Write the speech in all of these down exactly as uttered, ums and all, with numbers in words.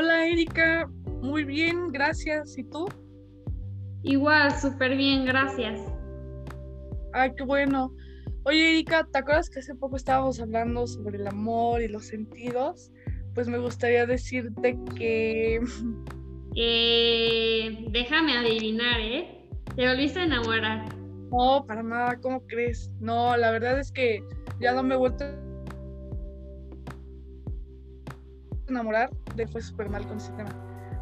Hola Erika, muy bien, gracias. ¿Y tú? Igual, súper bien, gracias. Ay, qué bueno. Oye Erika, ¿te acuerdas que hace poco estábamos hablando sobre el amor y los sentidos? Pues me gustaría decirte que... Eh, déjame adivinar, ¿eh? ¿Te volviste a enamorar? No, para nada, ¿cómo crees? No, la verdad es que ya no me he vuelto a enamorar, de fue súper mal con ese tema.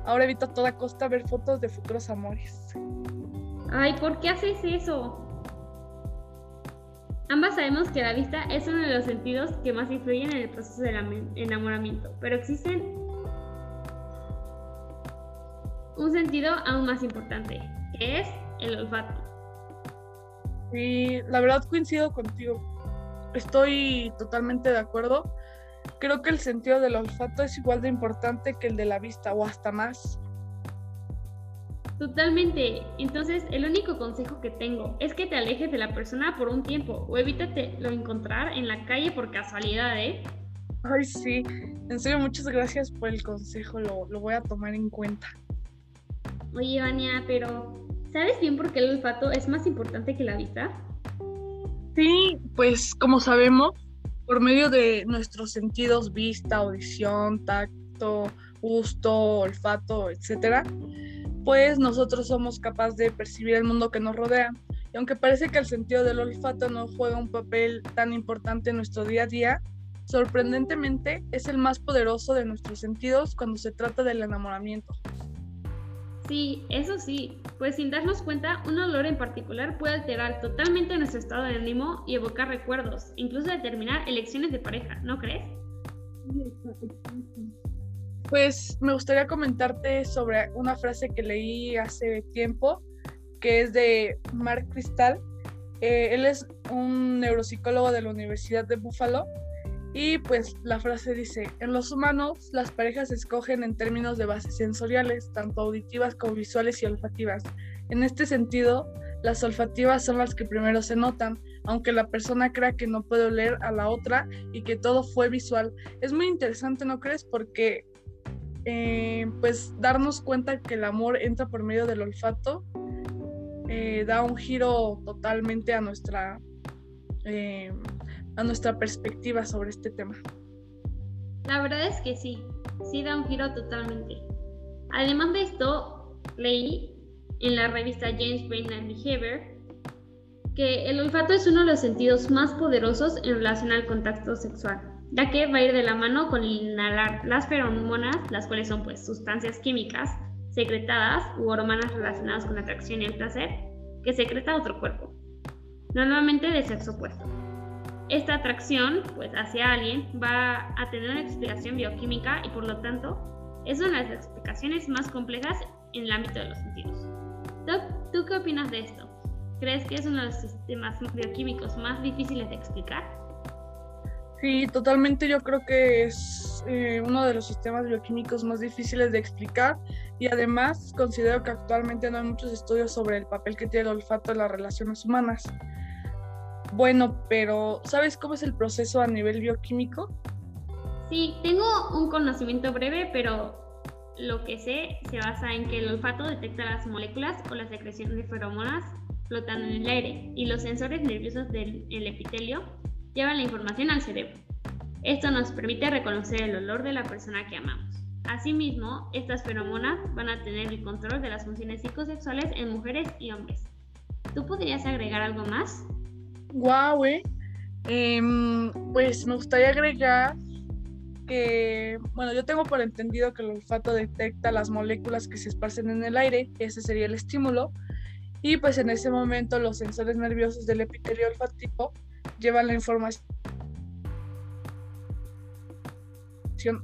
Ahora evito a toda costa ver fotos de futuros amores. Ay, ¿por qué haces eso? Ambas sabemos que la vista es uno de los sentidos que más influyen en el proceso del enamoramiento, pero existen un sentido aún más importante, que es el olfato. Sí, la verdad coincido contigo. Estoy totalmente de acuerdo. Creo que el sentido del olfato es igual de importante que el de la vista, o hasta más. Totalmente. Entonces, el único consejo que tengo es que te alejes de la persona por un tiempo o evítate lo encontrar en la calle por casualidad, ¿eh? Ay, sí. En serio, muchas gracias por el consejo. Lo, lo voy a tomar en cuenta. Oye, Vania, pero ¿sabes bien por qué el olfato es más importante que la vista? Sí, pues como sabemos, por medio de nuestros sentidos, vista, audición, tacto, gusto, olfato, etcétera, pues nosotros somos capaces de percibir el mundo que nos rodea. Y aunque parece que el sentido del olfato no juega un papel tan importante en nuestro día a día, sorprendentemente es el más poderoso de nuestros sentidos cuando se trata del enamoramiento. Sí, eso sí, pues sin darnos cuenta, un olor en particular puede alterar totalmente nuestro estado de ánimo y evocar recuerdos, incluso determinar elecciones de pareja, ¿no crees? Pues me gustaría comentarte sobre una frase que leí hace tiempo, que es de Mark Cristal. Eh, él es un neuropsicólogo de la Universidad de Buffalo, y pues la frase dice: en los humanos las parejas se escogen en términos de bases sensoriales, tanto auditivas como visuales y olfativas. En este sentido, las olfativas son las que primero se notan, aunque la persona crea que no puede oler a la otra y que todo fue visual. Es muy interesante, ¿no crees? Porque eh, pues darnos cuenta que el amor entra por medio del olfato eh, da un giro totalmente a nuestra... Eh, a nuestra perspectiva sobre este tema. La verdad es que sí, sí da un giro totalmente. Además de esto, leí en la revista James Brain and Behavior que el olfato es uno de los sentidos más poderosos en relación al contacto sexual, ya que va a ir de la mano con inhalar las feromonas, las cuales son pues sustancias químicas secretadas u hormonas relacionadas con la atracción y el placer, que secreta otro cuerpo, normalmente de sexo opuesto. Esta atracción, pues, hacia alguien va a tener una explicación bioquímica y, por lo tanto, es una de las explicaciones más complejas en el ámbito de los sentidos. ¿Tú, tú qué opinas de esto? ¿Crees que es uno de los sistemas bioquímicos más difíciles de explicar? Sí, totalmente. Yo creo que es eh, uno de los sistemas bioquímicos más difíciles de explicar, y además considero que actualmente no hay muchos estudios sobre el papel que tiene el olfato en las relaciones humanas. Bueno, pero ¿sabes cómo es el proceso a nivel bioquímico? Sí, tengo un conocimiento breve, pero lo que sé se basa en que el olfato detecta las moléculas o la secreción de feromonas flotando en el aire, y los sensores nerviosos del epitelio llevan la información al cerebro. Esto nos permite reconocer el olor de la persona que amamos. Asimismo, estas feromonas van a tener el control de las funciones psicosexuales en mujeres y hombres. ¿Tú podrías agregar algo más? Guau, wow, eh. eh, pues me gustaría agregar que, bueno, yo tengo por entendido que el olfato detecta las moléculas que se esparcen en el aire, ese sería el estímulo, y pues en ese momento los sensores nerviosos del epitelio olfativo llevan la información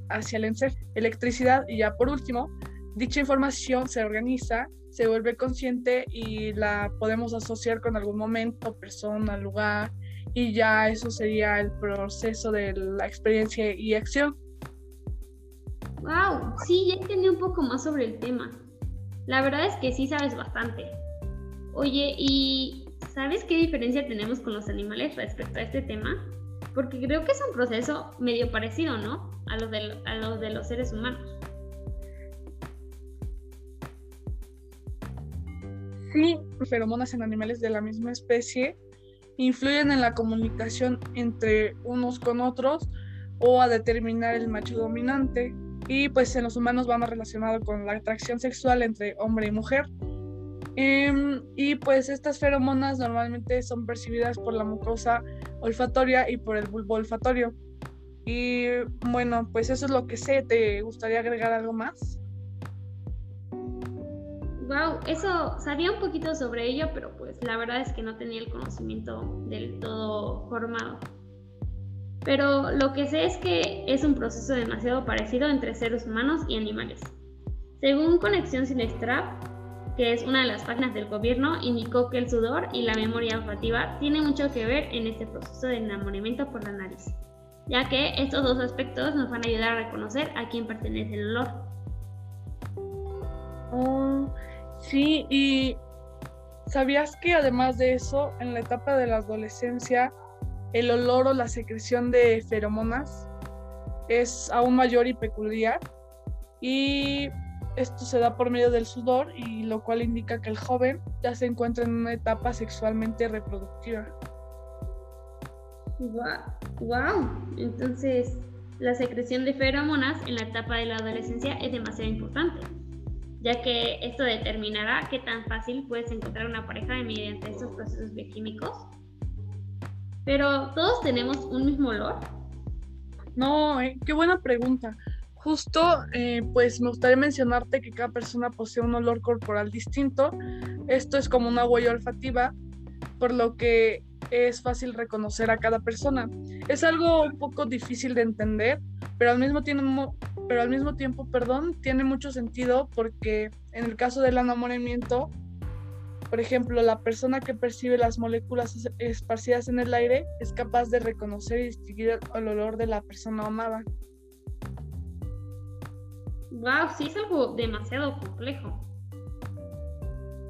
hacia el encéfalo, electricidad, y ya por último, dicha información se organiza, se vuelve consciente y la podemos asociar con algún momento, persona, lugar, y ya eso sería el proceso de la experiencia y acción. ¡Wow! Sí, ya entendí un poco más sobre el tema. La verdad es que sí sabes bastante. Oye, ¿y sabes qué diferencia tenemos con los animales respecto a este tema? Porque creo que es un proceso medio parecido, ¿no? A los de, a los de los seres humanos. Sí, feromonas en animales de la misma especie influyen en la comunicación entre unos con otros o a determinar el macho dominante, y pues en los humanos va más relacionado con la atracción sexual entre hombre y mujer. Eh, y pues estas feromonas normalmente son percibidas por la mucosa olfatoria y por el bulbo olfatorio. Y bueno, pues eso es lo que sé. ¿Te gustaría agregar algo más? Wow, eso sabía un poquito sobre ello, pero pues la verdad es que no tenía el conocimiento del todo formado. Pero lo que sé es que es un proceso demasiado parecido entre seres humanos y animales. Según Conexión Silextra, que es una de las páginas del gobierno, indicó que el sudor y la memoria olfativa tienen mucho que ver en este proceso de enamoramiento por la nariz, ya que estos dos aspectos nos van a ayudar a reconocer a quién pertenece el olor. Oh, sí, y ¿sabías que además de eso, en la etapa de la adolescencia, el olor o la secreción de feromonas es aún mayor y peculiar? Y esto se da por medio del sudor, y lo cual indica que el joven ya se encuentra en una etapa sexualmente reproductiva. Wow. Entonces, la secreción de feromonas en la etapa de la adolescencia es demasiado importante, ya que esto determinará qué tan fácil puedes encontrar una pareja mediante estos procesos bioquímicos. ¿Pero todos tenemos un mismo olor? No, eh, qué buena pregunta. Justo, eh, pues me gustaría mencionarte que cada persona posee un olor corporal distinto. Esto es como una huella olfativa, por lo que es fácil reconocer a cada persona. Es algo un poco difícil de entender, pero al mismo tiempo, pero al mismo tiempo, perdón, tiene mucho sentido, porque en el caso del enamoramiento, por ejemplo, la persona que percibe las moléculas esparcidas en el aire es capaz de reconocer y distinguir el olor de la persona amada. Wow, sí, es algo demasiado complejo.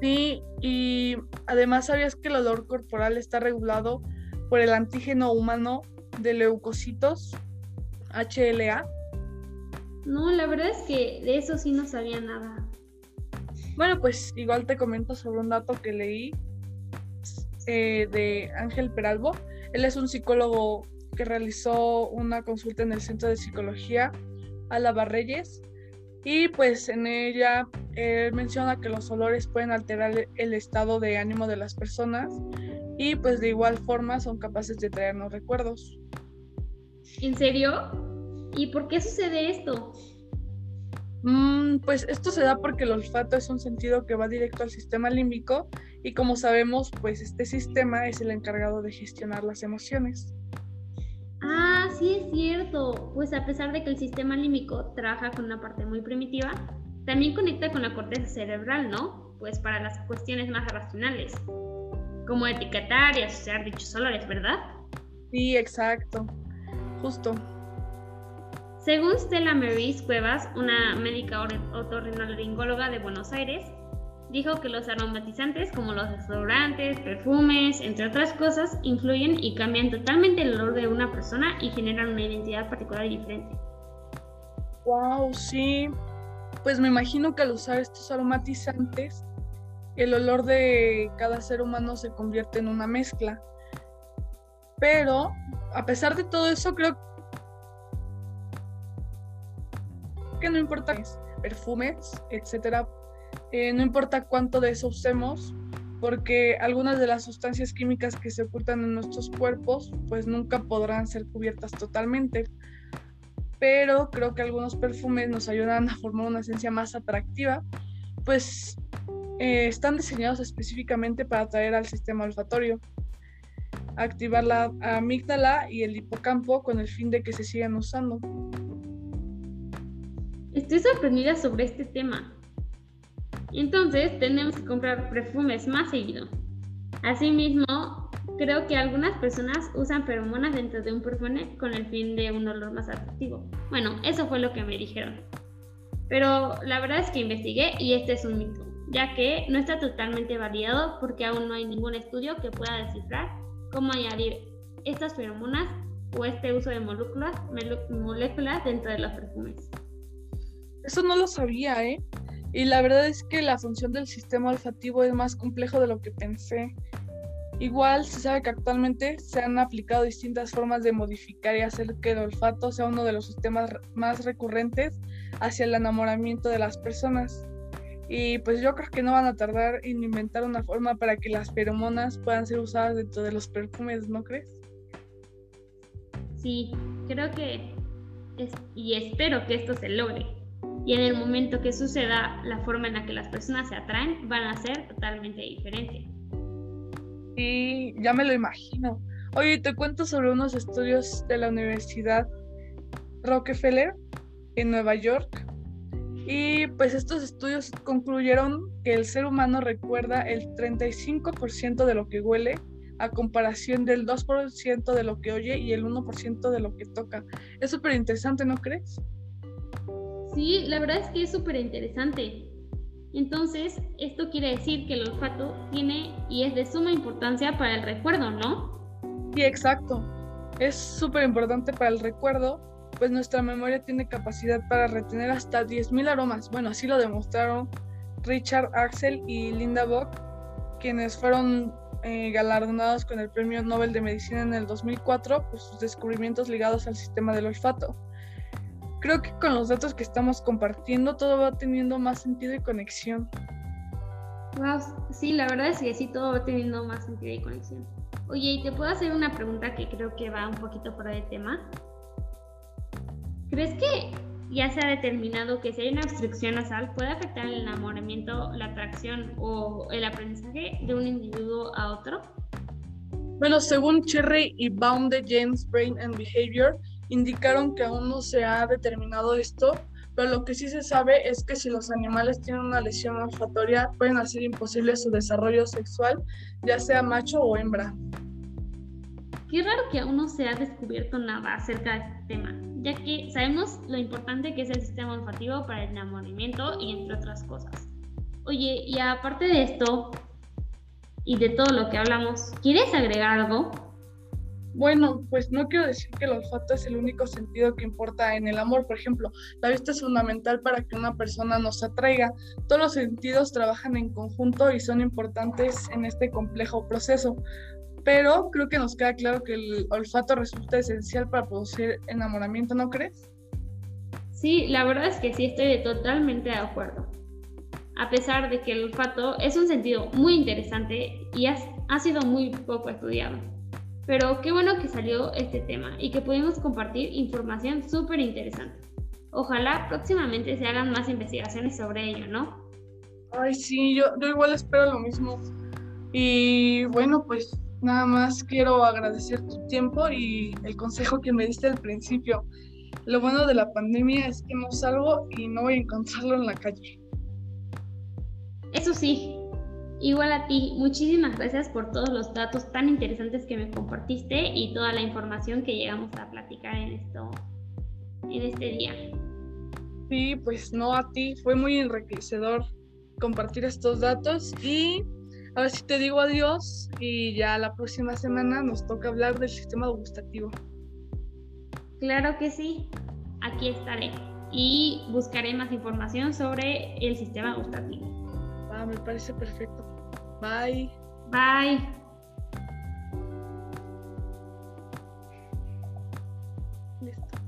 Sí, y además, ¿sabías que el olor corporal está regulado por el antígeno humano de leucocitos, H L A? No, la verdad es que de eso sí no sabía nada. Bueno, pues igual te comento sobre un dato que leí eh, de Ángel Peralbo. Él es un psicólogo que realizó una consulta en el Centro de Psicología Alava Reyes, y pues en ella él menciona que los olores pueden alterar el estado de ánimo de las personas, y pues de igual forma son capaces de traernos recuerdos. ¿En serio? ¿Y por qué sucede esto? Mm, pues esto se da porque el olfato es un sentido que va directo al sistema límbico, y como sabemos, pues este sistema es el encargado de gestionar las emociones. Ah, sí, es cierto. Pues a pesar de que el sistema límbico trabaja con una parte muy primitiva, también conecta con la corteza cerebral, ¿no? Pues para las cuestiones más racionales, como etiquetar y asociar dichos olores, ¿verdad? Sí, exacto. Justo. Según Stella Maris Cuevas, una médica otorrinolaringóloga de Buenos Aires, dijo que los aromatizantes como los desodorantes, perfumes, entre otras cosas, influyen y cambian totalmente el olor de una persona y generan una identidad particular y diferente. Wow, sí. Pues me imagino que al usar estos aromatizantes, el olor de cada ser humano se convierte en una mezcla. Pero, a pesar de todo eso, creo que no importa perfumes, etcétera, Eh, no importa cuánto de eso usemos, porque algunas de las sustancias químicas que se ocultan en nuestros cuerpos pues nunca podrán ser cubiertas totalmente, pero creo que algunos perfumes nos ayudan a formar una esencia más atractiva, pues eh, están diseñados específicamente para atraer al sistema olfatorio, activar la amígdala y el hipocampo con el fin de que se sigan usando. Estoy sorprendida sobre este tema. Entonces, tenemos que comprar perfumes más seguido. Asimismo, creo que algunas personas usan feromonas dentro de un perfume con el fin de un olor más atractivo. Bueno, eso fue lo que me dijeron. Pero la verdad es que investigué y este es un mito, ya que no está totalmente validado porque aún no hay ningún estudio que pueda descifrar cómo añadir estas feromonas o este uso de moléculas, moléculas dentro de los perfumes. Eso no lo sabía, ¿eh? Y la verdad es que la función del sistema olfativo es más complejo de lo que pensé. Igual se sabe que actualmente se han aplicado distintas formas de modificar y hacer que el olfato sea uno de los sistemas más recurrentes hacia el enamoramiento de las personas. Y pues yo creo que no van a tardar en inventar una forma para que las feromonas puedan ser usadas dentro de los perfumes, ¿no crees? Sí, creo que es, y espero que esto se logre. Y en el momento que suceda, la forma en la que las personas se atraen van a ser totalmente diferente. Y ya me lo imagino. Oye, te cuento sobre unos estudios de la Universidad Rockefeller en Nueva York. Y pues estos estudios concluyeron que el ser humano recuerda el treinta y cinco por ciento de lo que huele, a comparación del dos por ciento de lo que oye y el uno por ciento de lo que toca. Es súper interesante, ¿no crees? Sí, la verdad es que es súper interesante. Entonces, esto quiere decir que el olfato tiene y es de suma importancia para el recuerdo, ¿no? Sí, exacto. Es súper importante para el recuerdo, pues nuestra memoria tiene capacidad para retener hasta diez mil aromas. Bueno, así lo demostraron Richard Axel y Linda Buck, quienes fueron eh, galardonados con el Premio Nobel de Medicina en el dos mil cuatro por sus descubrimientos ligados al sistema del olfato. Creo que con los datos que estamos compartiendo todo va teniendo más sentido y conexión. Wow, sí, la verdad es que sí, todo va teniendo más sentido y conexión. Oye, ¿y te puedo hacer una pregunta que creo que va un poquito fuera de tema? ¿Crees que ya se ha determinado que si hay una obstrucción nasal puede afectar el enamoramiento, la atracción o el aprendizaje de un individuo a otro? Bueno, según Cherry y Bound de James, Brain and Behavior, indicaron que aún no se ha determinado esto, pero lo que sí se sabe es que si los animales tienen una lesión olfatoria pueden hacer imposible su desarrollo sexual, ya sea macho o hembra. Qué raro que aún no se ha descubierto nada acerca de este tema, ya que sabemos lo importante que es el sistema olfativo para el enamoramiento y entre otras cosas. Oye, y aparte de esto y de todo lo que hablamos, ¿quieres agregar algo? Bueno, pues no quiero decir que el olfato es el único sentido que importa en el amor. Por ejemplo, la vista es fundamental para que una persona nos atraiga. Todos los sentidos trabajan en conjunto y son importantes en este complejo proceso. Pero creo que nos queda claro que el olfato resulta esencial para producir enamoramiento, ¿no crees? Sí, la verdad es que sí, estoy totalmente de acuerdo. A pesar de que el olfato es un sentido muy interesante y ha sido muy poco estudiado. Pero qué bueno que salió este tema y que pudimos compartir información súper interesante. Ojalá próximamente se hagan más investigaciones sobre ello, ¿no? Ay, sí, yo, yo igual espero lo mismo. Y bueno, pues nada más quiero agradecer tu tiempo y el consejo que me diste al principio. Lo bueno de la pandemia es que no salgo y no voy a encontrarlo en la calle. Eso sí. Igual a ti, muchísimas gracias por todos los datos tan interesantes que me compartiste y toda la información que llegamos a platicar en esto, en este día. Sí, pues no, a ti, fue muy enriquecedor compartir estos datos y a ver si te digo adiós y ya la próxima semana nos toca hablar del sistema gustativo. Claro que sí, aquí estaré y buscaré más información sobre el sistema gustativo. Ah, me parece perfecto. Bye. Bye. Listo.